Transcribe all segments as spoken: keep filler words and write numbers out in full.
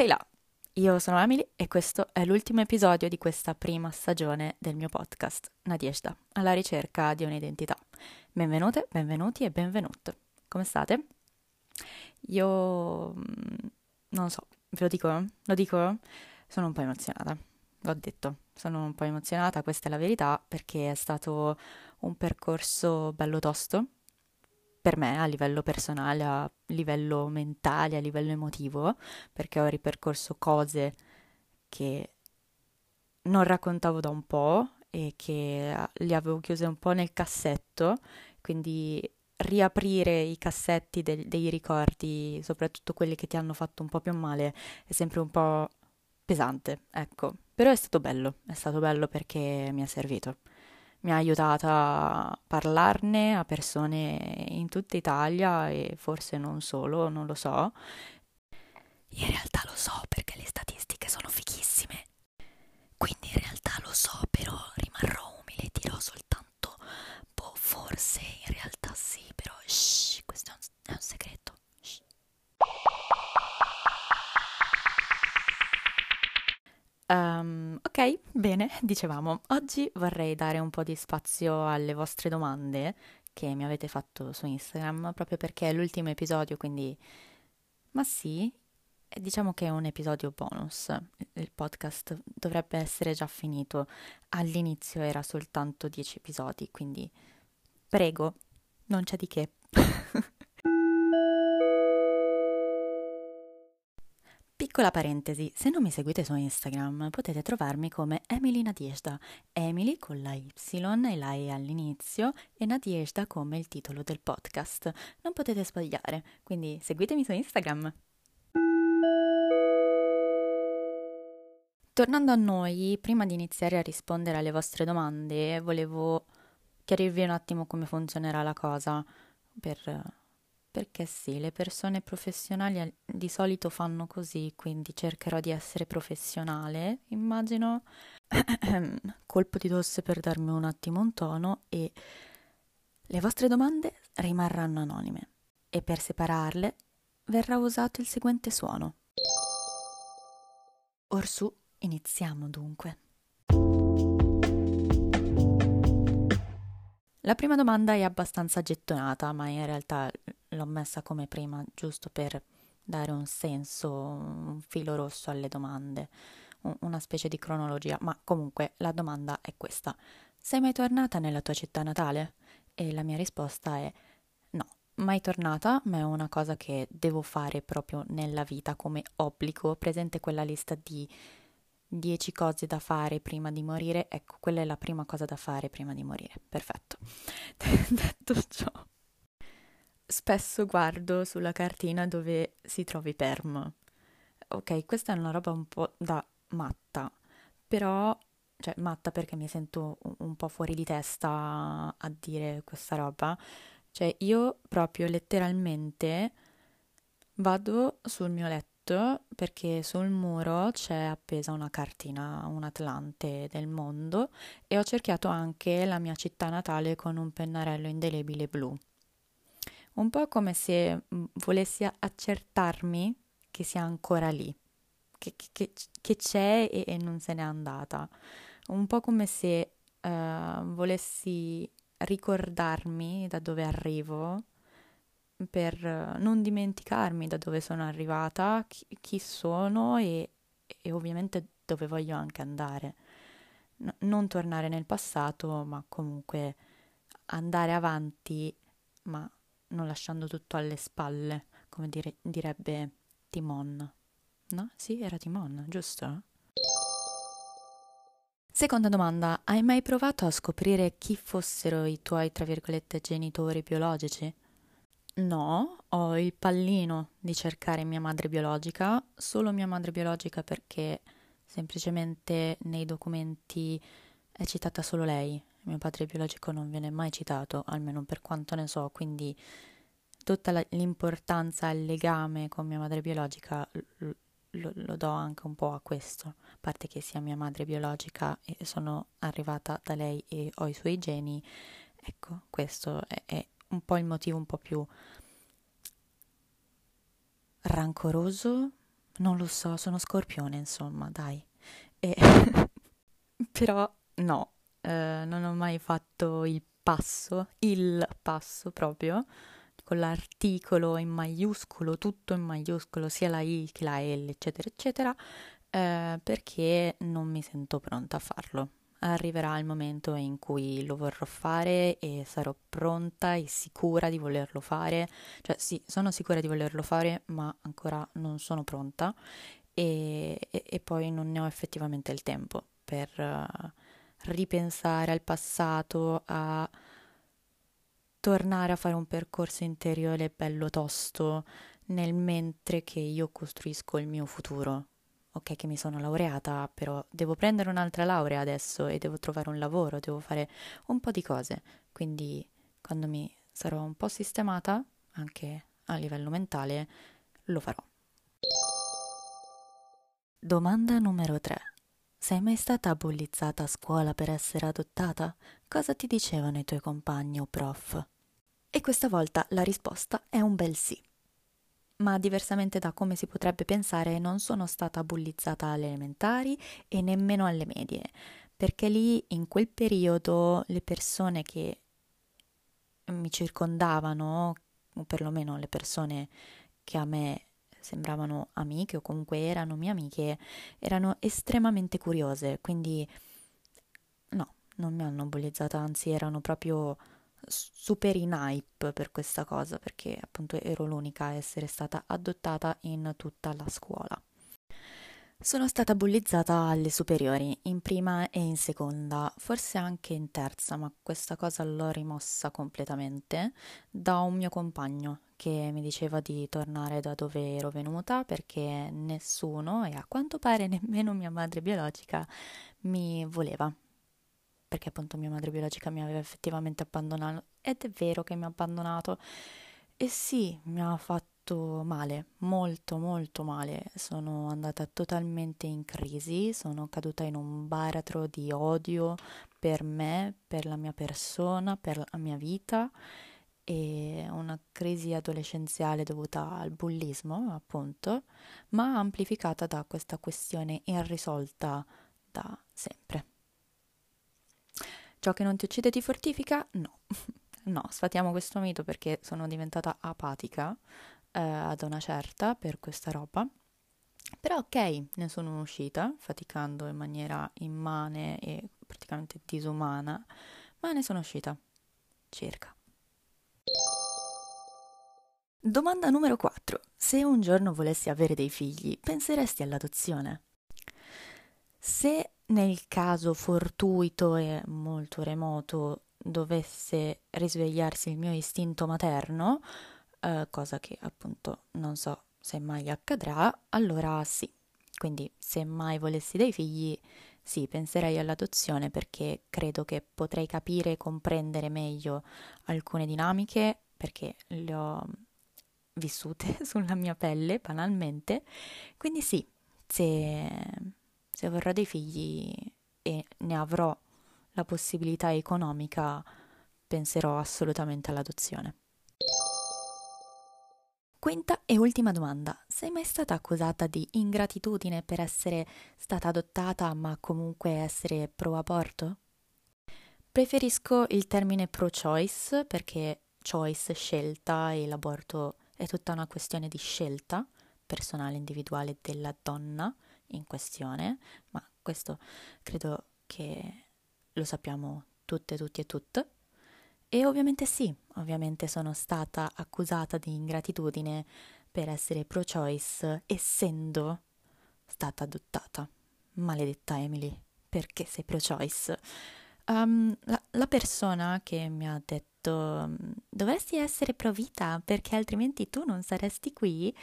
Hey là, io sono Emily e questo è l'ultimo episodio di questa prima stagione del mio podcast Nadiesta, alla ricerca di un'identità. Benvenute, benvenuti e benvenute. Come state? Io... non so, ve lo dico? Lo dico? Sono un po' emozionata, l'ho detto. Sono un po' emozionata, questa è la verità, perché è stato un percorso bello tosto. Per me, a livello personale, a livello mentale, a livello emotivo, perché ho ripercorso cose che non raccontavo da un po' e che le avevo chiuse un po' nel cassetto, quindi riaprire i cassetti de- dei ricordi, soprattutto quelli che ti hanno fatto un po' più male, è sempre un po' pesante, ecco. Però è stato bello, è stato bello perché mi ha servito. Mi ha aiutata a parlarne a persone in tutta Italia e forse non solo, non lo so. In realtà lo so perché le statistiche sono fighissime. Quindi in realtà lo so, però rimarrò umile e dirò soltanto, boh, forse in realtà sì, però shh, questo è un, è un segreto. Shh. Um, ok, bene, dicevamo, oggi vorrei dare un po' di spazio alle vostre domande che mi avete fatto su Instagram, proprio perché è l'ultimo episodio, quindi ma sì, diciamo che è un episodio bonus. Il podcast dovrebbe essere già finito, all'inizio era soltanto dieci episodi, quindi prego, non c'è di che. Piccola parentesi, se non mi seguite su Instagram potete trovarmi come Emily Nadiesta, Emily con la Y e la E all'inizio e Nadiesta come il titolo del podcast. Non potete sbagliare, quindi seguitemi su Instagram. Tornando a noi, prima di iniziare a rispondere alle vostre domande, volevo chiarirvi un attimo come funzionerà la cosa per... Perché sì, le persone professionali di solito fanno così, quindi cercherò di essere professionale, immagino. Colpo di tosse per darmi un attimo un tono e le vostre domande rimarranno anonime. E per separarle verrà usato il seguente suono. Orsù, iniziamo dunque. La prima domanda è abbastanza gettonata, ma in realtà l'ho messa come prima giusto per dare un senso, un filo rosso alle domande, una specie di cronologia, ma comunque la domanda è questa. Sei mai tornata nella tua città natale? E la mia risposta è no, mai tornata, ma è una cosa che devo fare proprio nella vita come obbligo. Presente quella lista di dieci cose da fare prima di morire? Ecco, quella è la prima cosa da fare prima di morire. Perfetto. Detto ciò, spesso guardo sulla cartina dove si trovi Perm. Ok, questa è una roba un po' da matta, però, cioè matta perché mi sento un po' fuori di testa a dire questa roba. Cioè io proprio letteralmente vado sul mio letto perché sul muro c'è appesa una cartina, un atlante del mondo, e ho cerchiato anche la mia città natale con un pennarello indelebile blu. Un po' come se volessi accertarmi che sia ancora lì, che, che, che c'è e, e non se n'è andata. Un po' come se uh, volessi ricordarmi da dove arrivo per non dimenticarmi da dove sono arrivata, chi, chi sono e, e ovviamente dove voglio anche andare. No, non tornare nel passato, ma comunque andare avanti, ma non lasciando tutto alle spalle, come dire, direbbe Timon. No? Sì, era Timon, giusto? Seconda domanda, hai mai provato a scoprire chi fossero i tuoi, tra virgolette, genitori biologici? No, ho il pallino di cercare mia madre biologica, solo mia madre biologica perché semplicemente nei documenti è citata solo lei. Mio padre biologico non viene mai citato, almeno per quanto ne so, quindi tutta la, l'importanza al legame con mia madre biologica lo, lo, lo do anche un po' a questo, a parte che sia mia madre biologica e sono arrivata da lei e ho i suoi geni, ecco, questo è, è un po' il motivo un po' più rancoroso, non lo so, sono Scorpione, insomma, dai. E però no, eh, non ho mai fatto il passo, il passo proprio, con l'articolo in maiuscolo, tutto in maiuscolo, sia la I che la L, eccetera, eccetera, eh, perché non mi sento pronta a farlo. Arriverà il momento in cui lo vorrò fare e sarò pronta e sicura di volerlo fare, cioè sì, sono sicura di volerlo fare, ma ancora non sono pronta e, e, e poi non ne ho effettivamente il tempo per uh, ripensare al passato, a tornare a fare un percorso interiore bello tosto nel mentre che io costruisco il mio futuro. Ok, che mi sono laureata, però devo prendere un'altra laurea adesso e devo trovare un lavoro, devo fare un po' di cose. Quindi quando mi sarò un po' sistemata, anche a livello mentale, lo farò. Domanda numero tre. Sei mai stata bullizzata a scuola per essere adottata? Cosa ti dicevano i tuoi compagni o prof? E questa volta la risposta è un bel sì. Ma diversamente da come si potrebbe pensare, non sono stata bullizzata alle elementari e nemmeno alle medie, perché lì in quel periodo le persone che mi circondavano, o perlomeno le persone che a me sembravano amiche o comunque erano mie amiche, erano estremamente curiose, quindi no, non mi hanno bullizzata, anzi erano proprio super in hype per questa cosa, perché appunto ero l'unica a essere stata adottata in tutta la scuola. Sono stata bullizzata alle superiori, in prima e in seconda, forse anche in terza, ma questa cosa l'ho rimossa completamente da un mio compagno che mi diceva di tornare da dove ero venuta perché nessuno, e a quanto pare nemmeno mia madre biologica, mi voleva. Perché appunto mia madre biologica mi aveva effettivamente abbandonato, ed è vero che mi ha abbandonato, e sì, mi ha fatto male, molto molto male, sono andata totalmente in crisi, sono caduta in un baratro di odio per me, per la mia persona, per la mia vita, e una crisi adolescenziale dovuta al bullismo appunto, ma amplificata da questa questione irrisolta da sempre. Ciò che non ti uccide ti fortifica? No, no, sfatiamo questo mito perché sono diventata apatica eh, ad una certa per questa roba, però ok, ne sono uscita faticando in maniera immane e praticamente disumana, ma ne sono uscita, circa. Domanda numero quattro. Se un giorno volessi avere dei figli, penseresti all'adozione? Se nel caso fortuito e molto remoto dovesse risvegliarsi il mio istinto materno, eh, cosa che appunto non so se mai accadrà, allora sì. Quindi se mai volessi dei figli, sì, penserei all'adozione perché credo che potrei capire e comprendere meglio alcune dinamiche, perché le ho vissute sulla mia pelle, banalmente. Quindi sì, se... Se vorrò dei figli e ne avrò la possibilità economica, penserò assolutamente all'adozione. Quinta e ultima domanda. Sei mai stata accusata di ingratitudine per essere stata adottata ma comunque essere pro aborto? Preferisco il termine pro choice perché choice, scelta, e l'aborto è tutta una questione di scelta personale, individuale della donna in questione, ma questo credo che lo sappiamo tutte, tutti e tutte, e ovviamente sì, ovviamente sono stata accusata di ingratitudine per essere pro-choice essendo stata adottata. Maledetta Emily, perché sei pro-choice? Um, la, la persona che mi ha detto dovresti essere pro-vita perché altrimenti tu non saresti qui,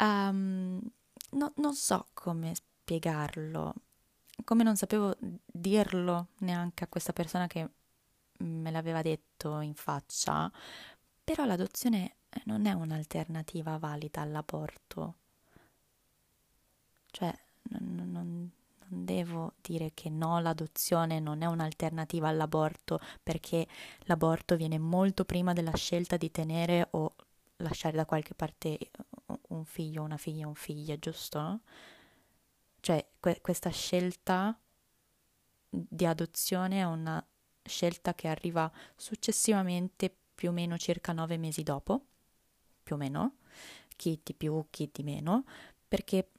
um, No, non so come spiegarlo, come non sapevo dirlo neanche a questa persona che me l'aveva detto in faccia, però l'adozione non è un'alternativa valida all'aborto, cioè non, non, non devo dire che no, l'adozione non è un'alternativa all'aborto perché l'aborto viene molto prima della scelta di tenere o lasciare da qualche parte un figlio, una figlia, un figlio, giusto? Cioè, que- questa scelta di adozione è una scelta che arriva successivamente, più o meno circa nove mesi dopo, più o meno, chi di più, chi di meno, perché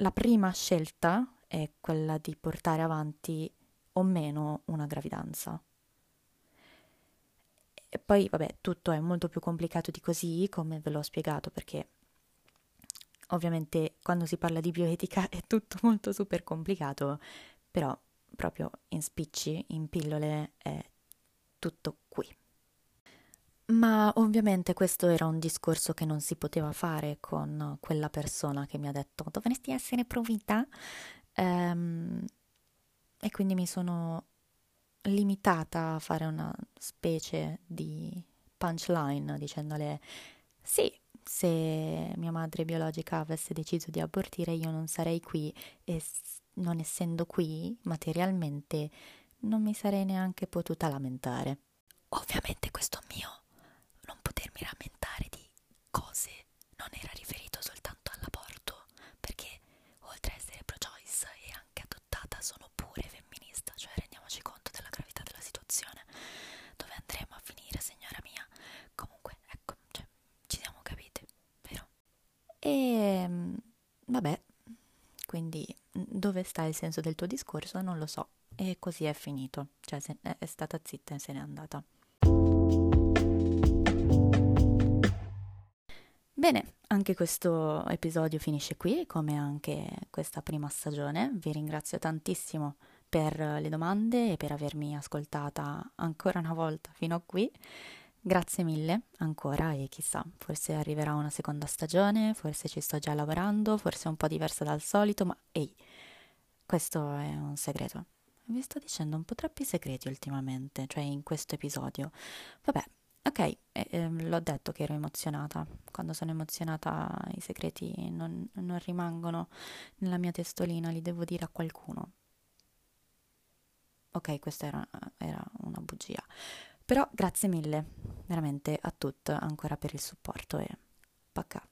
la prima scelta è quella di portare avanti o meno una gravidanza. E poi, vabbè, tutto è molto più complicato di così, come ve l'ho spiegato, perché ovviamente quando si parla di bioetica è tutto molto super complicato, però proprio in spicci, in pillole, è tutto qui. Ma ovviamente questo era un discorso che non si poteva fare con quella persona che mi ha detto dovresti essere provvita, ehm, e quindi mi sono limitata a fare una specie di punchline dicendole sì, se mia madre biologica avesse deciso di abortire io non sarei qui e non essendo qui materialmente non mi sarei neanche potuta lamentare. Ovviamente questo mio non potermi lamentare di cose non era riferito soltanto all'aborto, perché oltre a essere pro-choice e anche adottata sono pure femminista, cioè rendiamoci conto della gravità della situazione, dove andremo a finire, signora mia. Comunque, ecco, cioè, ci siamo capite, vero? E vabbè, quindi dove sta il senso del tuo discorso non lo so, e così è finito, cioè se è stata zitta e se n'è andata. Bene, anche questo episodio finisce qui, come anche questa prima stagione. Vi ringrazio tantissimo per le domande e per avermi ascoltata ancora una volta fino a qui. Grazie mille ancora e chissà, forse arriverà una seconda stagione, forse ci sto già lavorando, forse è un po' diversa dal solito, ma ehi, questo è un segreto. Vi sto dicendo un po' troppi segreti ultimamente, cioè in questo episodio. Vabbè. Ok, eh, eh, l'ho detto che ero emozionata, quando sono emozionata i segreti non, non rimangono nella mia testolina, li devo dire a qualcuno. Ok, questa era, era una bugia, però grazie mille, veramente a tutti ancora per il supporto e pacca.